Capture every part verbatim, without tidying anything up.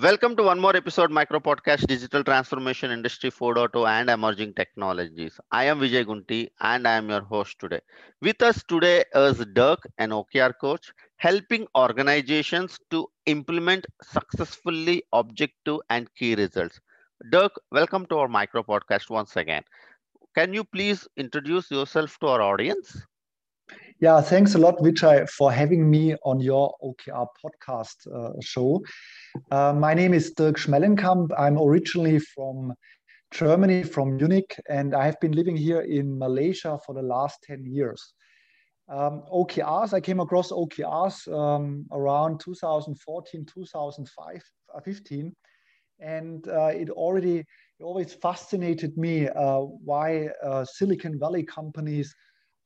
Welcome to one more episode, Micro Podcast, Digital Transformation, Industry four point oh and Emerging Technologies. I am Vijay Gunti and I am your host today. With us today is Dirk, an O K R coach, helping organizations to implement successfully objective and key results. Dirk, welcome to our Micro Podcast once again. Can you please introduce yourself to our audience? Yeah, thanks a lot, Vijay, for having me on your O K R podcast uh, show. Uh, my name is Dirk Schmellenkamp. I'm originally from Germany, from Munich, and I have been living here in Malaysia for the last ten years. Um, O K Rs, I came across O K Rs um, around two thousand fourteen, two thousand fifteen, and uh, it already it always fascinated me uh, why uh, Silicon Valley companies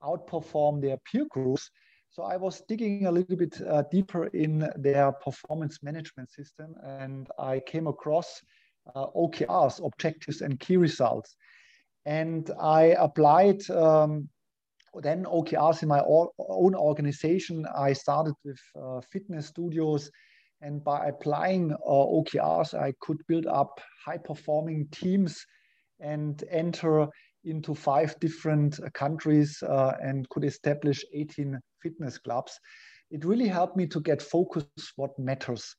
outperform their peer groups. So I was digging a little bit uh, deeper in their performance management system, and I came across uh, O K Rs, objectives and key results. And I applied um, then O K Rs in my all, own organization. I started with uh, fitness studios, and by applying uh, O K Rs, I could build up high-performing teams and enter into five different countries uh, and could establish eighteen fitness clubs. It really helped me to get focused what matters.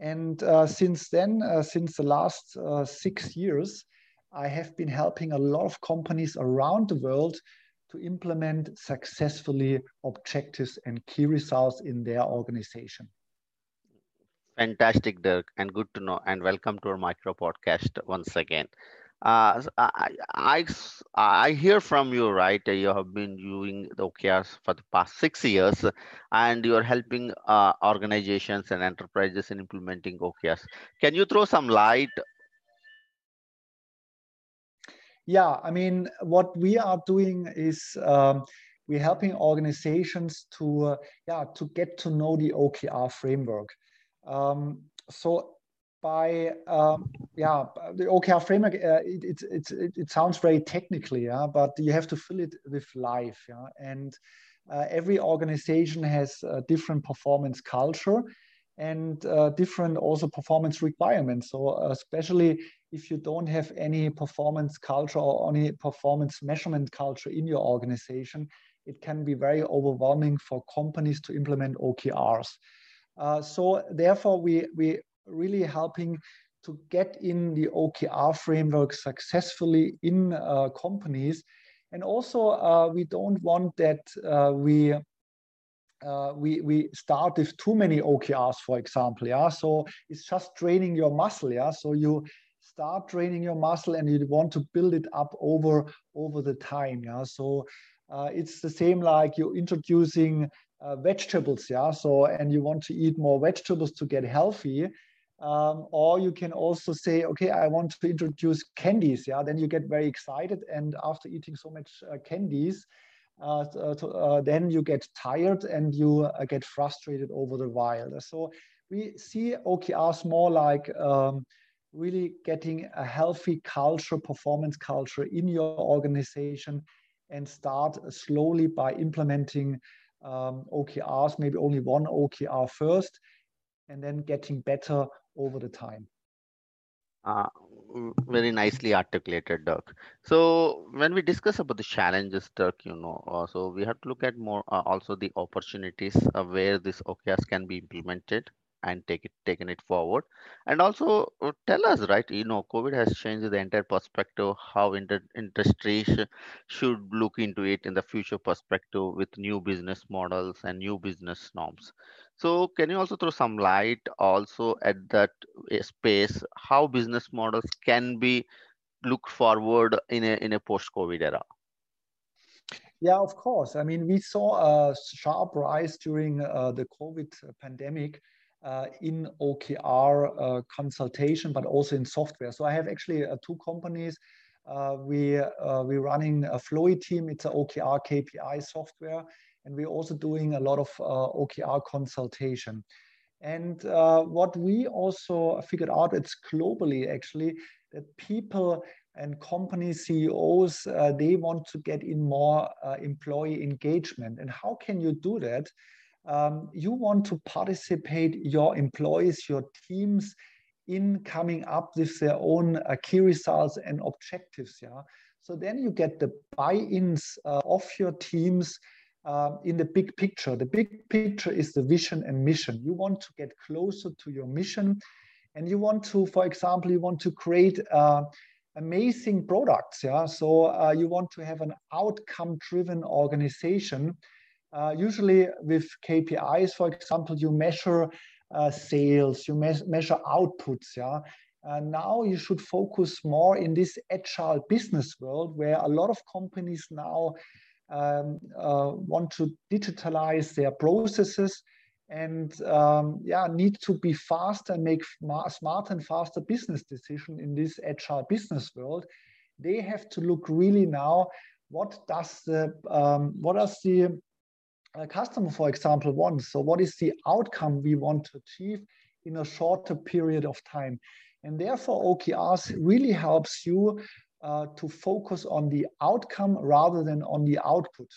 And uh, since then, uh, since the last uh, six years, I have been helping a lot of companies around the world to implement successfully objectives and key results in their organization. Fantastic, Dirk, and good to know. And welcome to our Micro Podcast once again. Uh, I, I, I hear from you, right? You have been doing the O K Rs for the past six years, and you are helping uh, organizations and enterprises in implementing O K Rs. Can you throw some light? Yeah, I mean, what we are doing is um, we're helping organizations to uh, yeah to get to know the O K R framework. Um, so. By um, yeah, the O K R framework, uh, it, it, it, it sounds very technically, yeah, but you have to fill it with life. Yeah? And uh, every organization has a different performance culture and uh, different also performance requirements. So especially if you don't have any performance culture or any performance measurement culture in your organization, it can be very overwhelming for companies to implement O K Rs. Uh, so therefore, we we really helping to get in the O K R framework successfully in uh, companies. And also uh, we don't want that uh, we, uh, we we start with too many O K Rs, for example. Yeah? So it's just training your muscle. Yeah? So you start training your muscle and you want to build it up over, over the time. Yeah? So uh, it's the same like you're introducing uh, vegetables. Yeah? So, and you want to eat more vegetables to get healthy. Um, or you can also say, okay, I want to introduce candies. Yeah, then you get very excited, and after eating so much uh, candies, uh, to, uh, then you get tired and you uh, get frustrated over the while. So we see O K Rs more like um, really getting a healthy culture, performance culture in your organization, and start slowly by implementing um, O K Rs. Maybe only one O K R first, and then getting better over the time. Uh, very nicely articulated, Dirk. So when we discuss about the challenges, Dirk, you know, uh, so we have to look at more uh, also the opportunities uh, where this O K Rs can be implemented and take it, taken it forward. And also uh, tell us, right, you know, COVID has changed the entire perspective, how inter- industry sh- should look into it in the future perspective with new business models and new business norms. So can you also throw some light also at that space, how business models can be looked forward in a, in a post-COVID era? Yeah, of course. I mean, we saw a sharp rise during uh, the COVID pandemic Uh, in O K R uh, consultation, but also in software. So I have actually uh, two companies. Uh, we, uh, we're running a Flowy team. It's an O K R K P I software. And we're also doing a lot of uh, O K R consultation. And uh, what we also figured out, it's globally actually, that people and company C E Os, uh, they want to get in more uh, employee engagement. And how can you do that? Um, you want to participate your employees, your teams in coming up with their own uh, key results and objectives. Yeah. So then you get the buy-ins uh, of your teams uh, in the big picture. The big picture is the vision and mission. You want to get closer to your mission, and you want to, for example, you want to create uh, amazing products. Yeah. So uh, you want to have an outcome-driven organization. Uh, usually with K P Is, for example, you measure uh, sales, you me- measure outputs. Yeah. Uh, now you should focus more in this agile business world where a lot of companies now um, uh, want to digitalize their processes and um, yeah, need to be fast and make ma- smart and faster business decisions in this agile business world. They have to look really now, what does the, um, what does the A customer, for example, wants. So what is the outcome we want to achieve in a shorter period of time? And therefore, O K Rs really helps you uh, to focus on the outcome rather than on the output.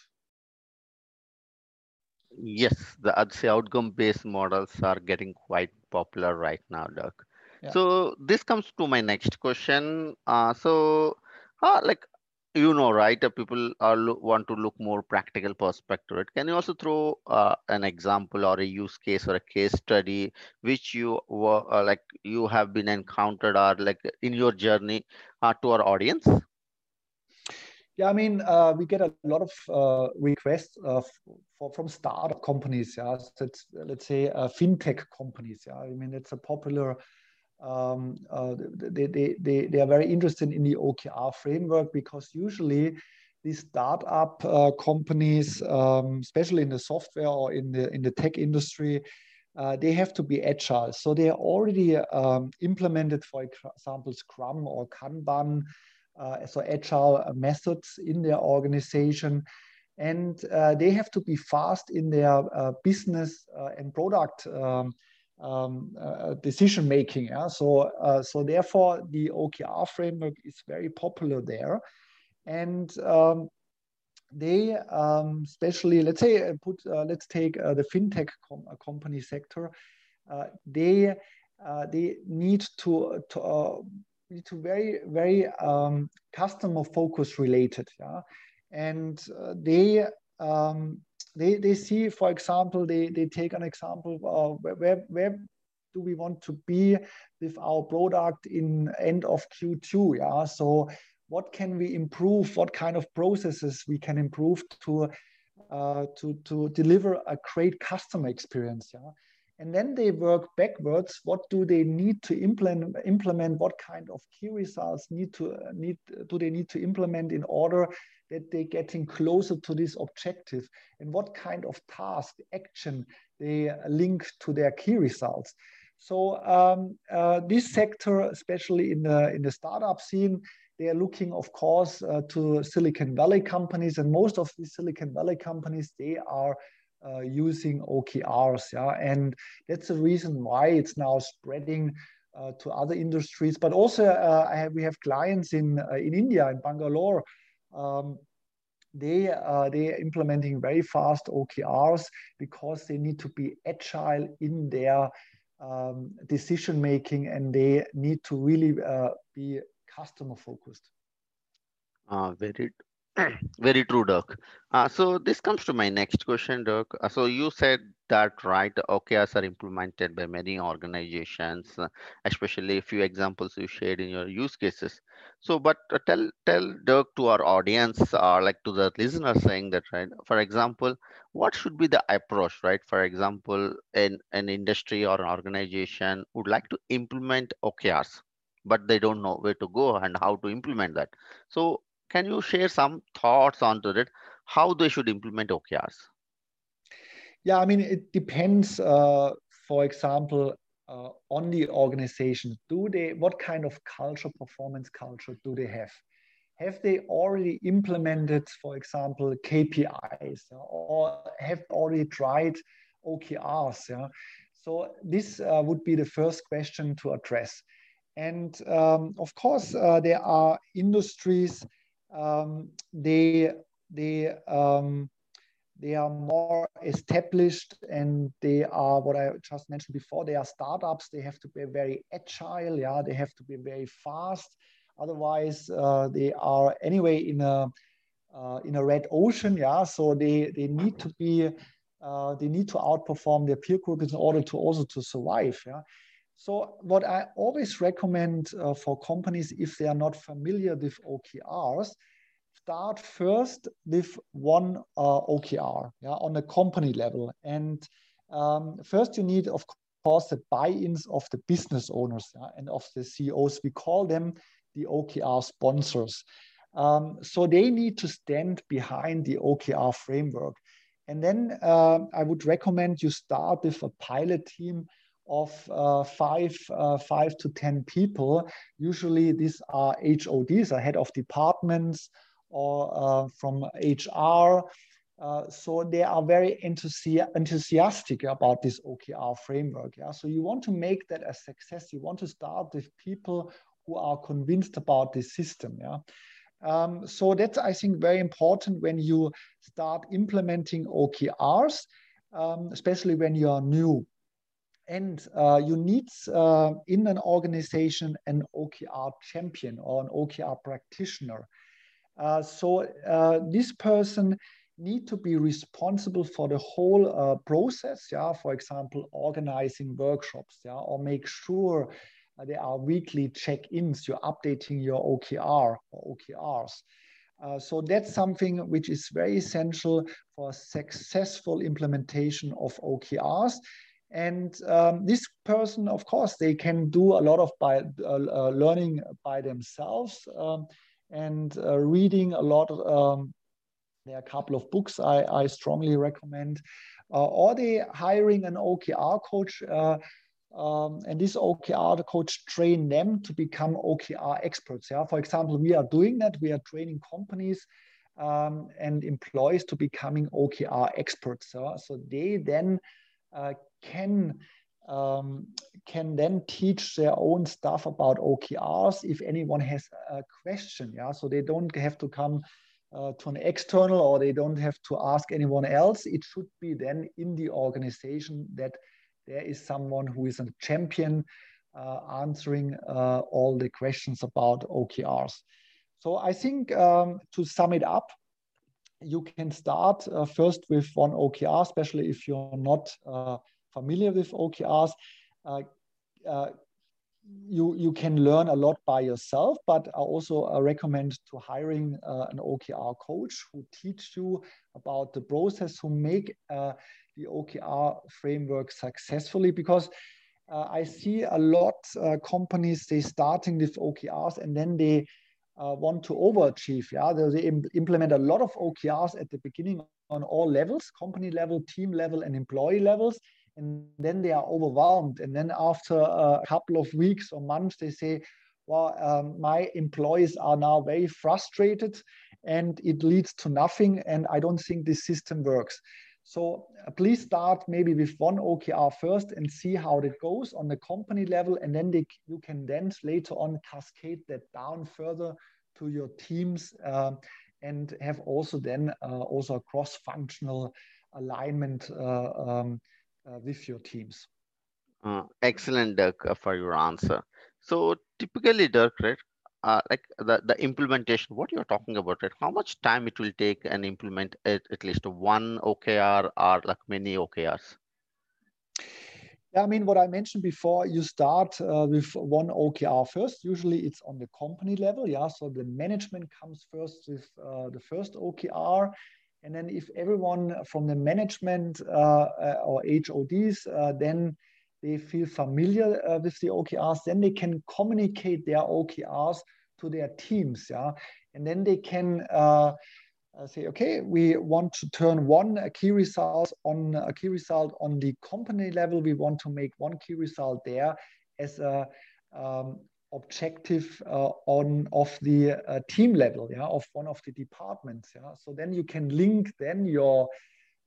Yes, the, I'd say outcome-based models are getting quite popular right now, Dirk. Yeah. So this comes to my next question. Uh, so uh, like, you know, right? People are lo- want to look more practical perspective. Can you also throw uh, an example or a use case or a case study which you were uh, like you have been encountered or like in your journey uh, to our audience? Yeah, I mean, uh, we get a lot of uh, requests uh, for, from startup companies. Yeah, so it's, let's say uh, fintech companies. Yeah, I mean, it's a popular. Um, uh, they, they, they, they are very interested in the O K R framework because usually these startup uh, companies, um, especially in the software or in the in the tech industry, uh, they have to be agile. So they are already um, implemented, for example, Scrum or Kanban, uh, so agile methods in their organization. And uh, they have to be fast in their uh, business uh, and product um, Um, uh, decision making. Yeah? So, uh, so therefore, the O K R framework is very popular there, and um, they, um, especially, let's say, put, uh, let's take uh, the fintech com- company sector. Uh, they, uh, they need to to uh, need to very very um, customer focus related. Yeah, and uh, they. Um, They, they see, for example, they, they take an example of uh, where, where do we want to be with our product in end of Q two, yeah? So what can we improve? What kind of processes we can improve to, uh, to, to deliver a great customer experience, yeah? And then they work backwards. What do they need to implement? Implement what kind of key results need to uh, need? Do they need to implement in order that they're getting closer to this objective? And what kind of task action they link to their key results? So um, uh, this sector, especially in the in the startup scene, they are looking, of course, uh, to Silicon Valley companies, and most of these Silicon Valley companies they are. Uh, using O K Rs, yeah, and that's the reason why it's now spreading uh, to other industries. But also, uh, I have, we have clients in uh, in India, in Bangalore. Um, they uh, they are implementing very fast O K Rs because they need to be agile in their um, decision making, and they need to really uh, be customer focused. Ah, uh, very. Very true, Dirk. Uh, so this comes to my next question, Dirk. Uh, so you said that, right, O K Rs are implemented by many organizations, uh, especially a few examples you shared in your use cases. So, but uh, tell tell Dirk to our audience, or uh, like to the listeners saying that, right, for example, what should be the approach, right? For example, an, an industry or an organization would like to implement O K Rs, but they don't know where to go and how to implement that. So, can you share some thoughts onto it, how they should implement O K Rs? Yeah, I mean, it depends, uh, for example, uh, on the organization. Do they, what kind of culture, performance culture do they have? Have they already implemented, for example, K P Is or have already tried O K Rs? Yeah? So this uh, would be the first question to address. And um, of course, uh, there are industries Um, they they um, They are more established, and they are what I just mentioned before. They are startups. They have to be very agile. Yeah, they have to be very fast. Otherwise, uh, they are anyway in a uh, in a red ocean. Yeah, so they they need to be uh, they need to outperform their peer group in order to also to survive. Yeah. So what I always recommend uh, for companies, if they are not familiar with O K Rs, start first with one uh, O K R, yeah, on a company level. And um, first you need, of course, the buy-ins of the business owners, yeah, and of the C E Os. We call them the O K R sponsors. Um, so they need to stand behind the O K R framework. And then uh, I would recommend you start with a pilot team of uh, five, uh, five to ten people. Usually these are H O Ds, are head of departments, or uh, from H R. Uh, so they are very enthusi- enthusiastic about this O K R framework. Yeah? So you want to make that a success. You want to start with people who are convinced about this system. Yeah? Um, so that's, I think, very important when you start implementing O K Rs, um, especially when you are new. And uh, you need uh, in an organization an O K R champion or an O K R practitioner. Uh, so uh, this person need to be responsible for the whole uh, process. Yeah, for example, organizing workshops. Yeah, or make sure uh, there are weekly check-ins. You're updating your O K R or O K Rs. Uh, so that's something which is very essential for successful implementation of O K Rs. And um, this person, of course, they can do a lot of by, uh, learning by themselves. Um, and uh, reading a lot. Um, there are a couple of books I, I strongly recommend. Uh, or they hiring an O K R coach, uh, um, and this O K R coach train them to become O K R experts. Yeah? For example, we are doing that. We are training companies um, and employees to becoming O K R experts. So, so they then uh, can Um, can then teach their own stuff about O K Rs if anyone has a question. Yeah, so they don't have to come uh, to an external, or they don't have to ask anyone else. It should be then in the organization that there is someone who is a champion uh, answering uh, all the questions about O K Rs. So I think um, to sum it up, you can start uh, first with one O K R, especially if you're not uh, familiar with O K Rs. uh, uh, you, you can learn a lot by yourself, but I also uh, recommend to hiring uh, an O K R coach who teach you about the process, who make uh, the O K R framework successfully, because uh, I see a lot uh, companies, they starting with O K Rs and then they uh, want to overachieve. Yeah, they, they im- implement a lot of O K Rs at the beginning on all levels, company level, team level, and employee levels. And then they are overwhelmed. And then after a couple of weeks or months, they say, well, um, my employees are now very frustrated and it leads to nothing. And I don't think this system works. So please start maybe with one O K R first and see how that goes on the company level. And then they, you can then later on cascade that down further to your teams uh, and have also then uh, also a cross-functional alignment uh, um, Uh, with your teams. Uh, excellent, Dirk, uh, for your answer. So typically, Dirk, right, uh, like the, the implementation, what you're talking about, right, how much time it will take and implement at, at least one O K R or like many O K Rs? Yeah, I mean, what I mentioned before, you start uh, with one O K R first. Usually it's on the company level. Yeah, so the management comes first with uh, the first O K R. And then if everyone from the management uh, uh, or H O Ds, uh, then they feel familiar uh, with the O K Rs, then they can communicate their O K Rs to their teams. Yeah, and then they can uh, say, okay, we want to turn one key result on a key result on the company level. We want to make one key result there as a um, objective uh, on of the uh, team level, yeah, of one of the departments. Yeah, so then you can link then your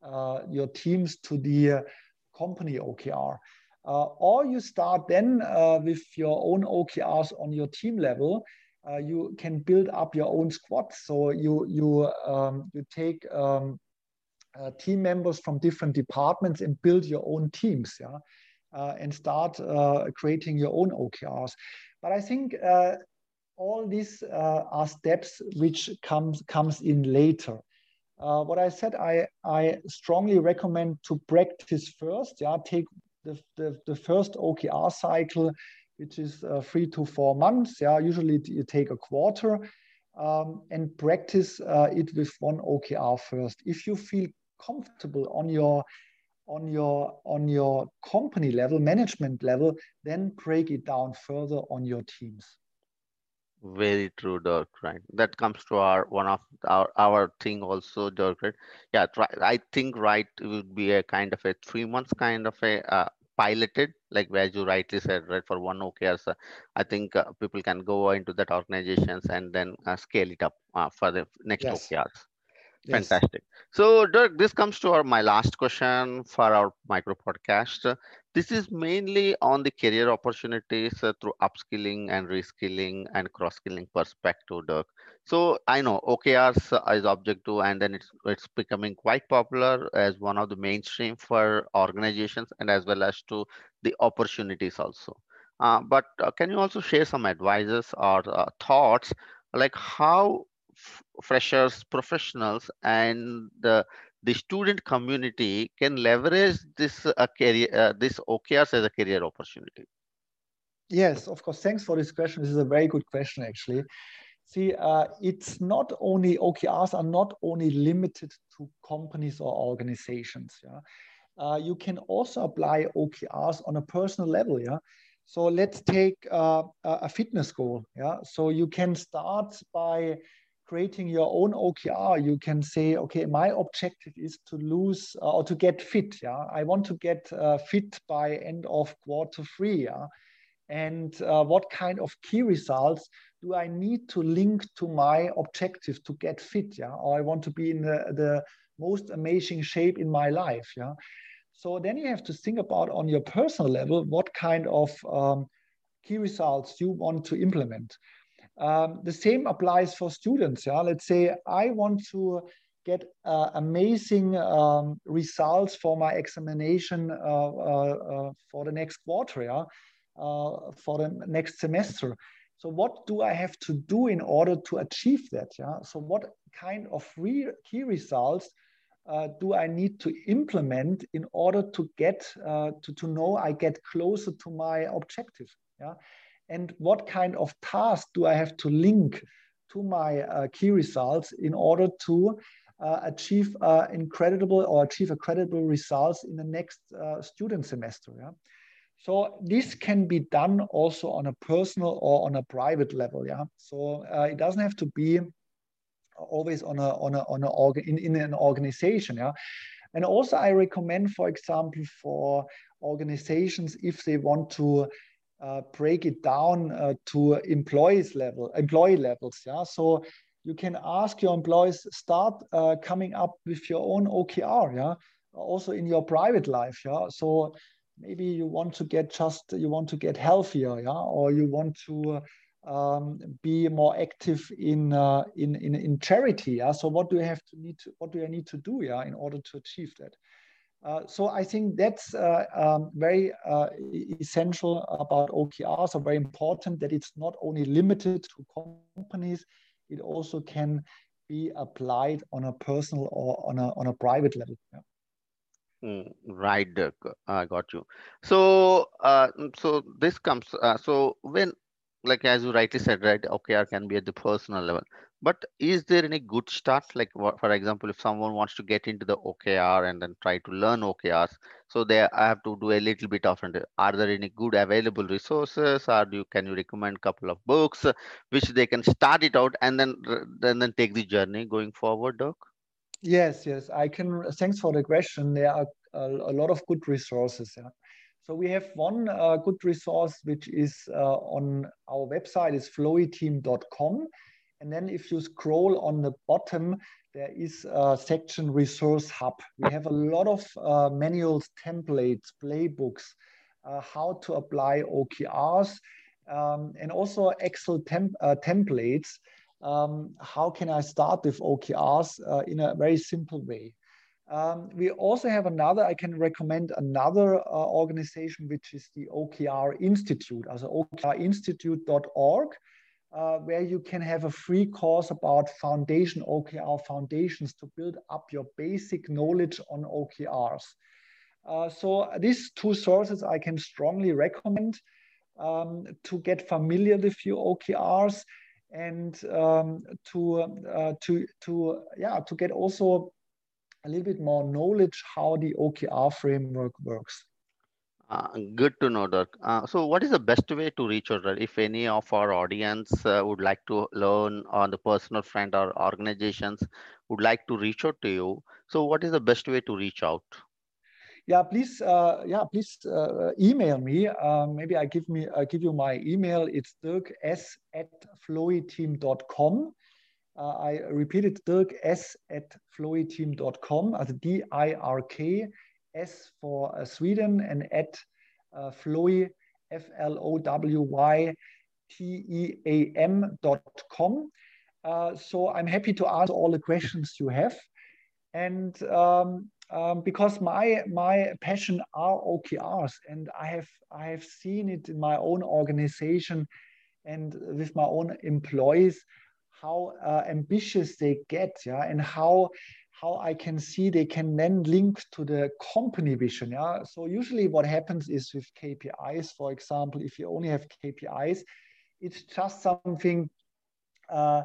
uh, your teams to the uh, company O K R, uh, or you start then uh, with your own O K Rs on your team level. Uh, you can build up your own squad. So you you um, you take um, uh, team members from different departments and build your own teams, yeah, uh, and start uh, creating your own O K Rs. But I think uh, all these uh, are steps which comes comes in later. Uh, what I said, I, I strongly recommend to practice first. Yeah, take the, the, the first O K R cycle, which is uh, three to four months. Yeah, usually you take a quarter, um, and practice uh, it with one O K R first. If you feel comfortable on your on your on your company level, management level, then break it down further on your teams. Very true, Dirk, right? That comes to our one of our our thing also, Dirk, right? Yeah, try, I think, right, it would be a kind of a three months kind of a uh, piloted, like where you rightly said, right, for one O K R. So I think uh, people can go into that organizations and then uh, scale it up uh, for the next yes. O K Rs. Yes. Fantastic. So Dirk, this comes to our my last question for our micro podcast. This is mainly on the career opportunities uh, through upskilling and reskilling and cross-skilling perspective, Dirk. So I know O K Rs uh, is objective, and then it's it's becoming quite popular as one of the mainstream for organizations and as well as to the opportunities also. Uh, but uh, can you also share some advices or uh, thoughts, like how freshers, professionals, and the, the student community can leverage this uh, career, uh, this O K Rs as a career opportunity? Yes, of course. Thanks for this question. This is a very good question, actually. See, uh, it's not only O K Rs are not only limited to companies or organizations. Yeah, uh, you can also apply O K Rs on a personal level. Yeah. So let's take uh, a fitness goal. Yeah. So you can start by creating your own O K R. You can say, okay, my objective is to lose uh, or to get fit. Yeah, I want to get uh, fit by end of quarter three. Yeah, and uh, what kind of key results do I need to link to my objective to get fit? Yeah, or I want to be in the, the most amazing shape in my life. Yeah, so then you have to think about on your personal level what kind of um, key results you want to implement. Um, the same applies for students. Yeah, let's say I want to get uh, amazing um, results for my examination uh, uh, uh, for the next quarter, yeah? uh, for the next semester. So what do I have to do in order to achieve that? Yeah. So what kind of re key results uh, do I need to implement in order to get uh, to to know I get closer to my objective? Yeah. And what kind of task do I have to link to my uh, key results in order to uh, achieve uh, incredible or achieve credible results in the next uh, student semester? Yeah? So this can be done also on a personal or on a private level. Yeah. So uh, it doesn't have to be always on a on a on a org- in, in an organization. Yeah. And also I recommend, for example, for organizations if they want to Uh, break it down uh, to employees level, employee levels. Yeah, so you can ask your employees start uh, coming up with your own O K R. Yeah, also in your private life. Yeah, so maybe you want to get just you want to get healthier. Yeah, or you want to um, be more active in, uh, in in in charity. Yeah, so what do you have to need? To, what do I need to do? Yeah, in order to achieve that. Uh, so I think that's uh, um, very uh, essential about O K Rs, so very important that it's not only limited to companies, it also can be applied on a personal or on a, on a private level. Yeah. Mm, right, Dirk, I got you. So, uh, so this comes, uh, so when, like as you rightly said, right, O K R can be at the personal level. But is there any good start? Like, for example, if someone wants to get into the O K R and then try to learn O K Rs, so they have to do a little bit of. Are there any good available resources? Or do you, can you recommend a couple of books which they can start it out and then then, then take the journey going forward, Dirk? Yes, yes, I can. Thanks for the question. There are a, a lot of good resources. Yeah. So we have one uh, good resource which is uh, on our website is flowy team dot com. And then if you scroll on the bottom, there is a section Resource Hub. We have a lot of uh, manuals, templates, playbooks, uh, how to apply O K Rs, um, and also Excel temp uh, templates. Um, how can I start with O K Rs uh, in a very simple way? Um, we also have another, I can recommend another uh, organization, which is the O K R Institute, also O K R institute dot org, uh, where you can have a free course about foundation O K R foundations to build up your basic knowledge on O K Rs. Uh, so these two sources I can strongly recommend um, to get familiar with your O K Rs and um, to, uh, to, to, yeah, to get also a little bit more knowledge how the O K R framework works. Uh, good to know, Dirk. Uh, so what is the best way to reach out if any of our audience uh, would like to learn on the personal front or organizations would like to reach out to you? So what is the best way to reach out? Yeah, please, uh, yeah, please uh, email me. Uh, maybe I give me, I give you my email. It's dirk s at flowy team dot com. Uh, I repeat it, dirk s at flowy team dot com, as D I R K, S for uh, Sweden, and at uh, flowy, F L O W Y T E A M dot com. Uh, so I'm happy to answer all the questions you have. And um, um, because my, my passion are O K Rs, and I have, I have seen it in my own organization and with my own employees, how uh, ambitious they get, yeah, and how how I can see they can then link to the company vision, yeah. So usually what happens is with K P Is, for example, if you only have K P Is, it's just something uh,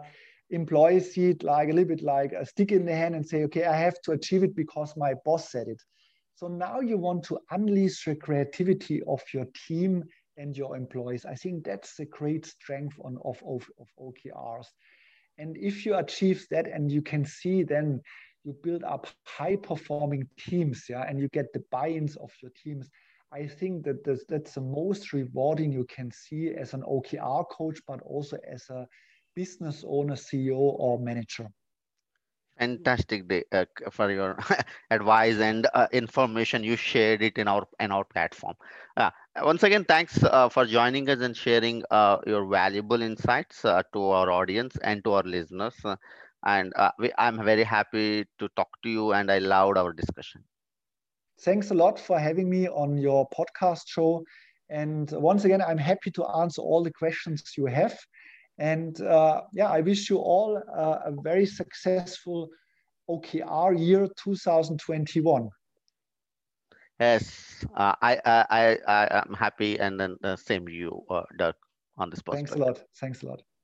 employees see it like a little bit like a stick in the hand and say, okay, I have to achieve it because my boss said it. So now you want to unleash the creativity of your team and your employees. I think that's the great strength on of, of, of O K Rs. And if you achieve that and you can see, then you build up high performing teams, yeah, and you get the buy-ins of your teams. I think that that's, that's the most rewarding you can see as an O K R coach, but also as a business owner, C E O or manager. Fantastic day, uh, for your advice and uh, information. You shared it in our in our platform. Uh, once again, thanks uh, for joining us and sharing uh, your valuable insights uh, to our audience and to our listeners. Uh, and uh, we, I'm very happy to talk to you, and I loved our discussion. Thanks a lot for having me on your podcast show. And once again, I'm happy to answer all the questions you have. And uh, yeah, I wish you all uh, a very successful O K R year two thousand twenty-one. Yes, uh, I, I, I, I am happy, and then uh, same to you, uh, Dirk, on this podcast. Thanks a lot. Thanks a lot.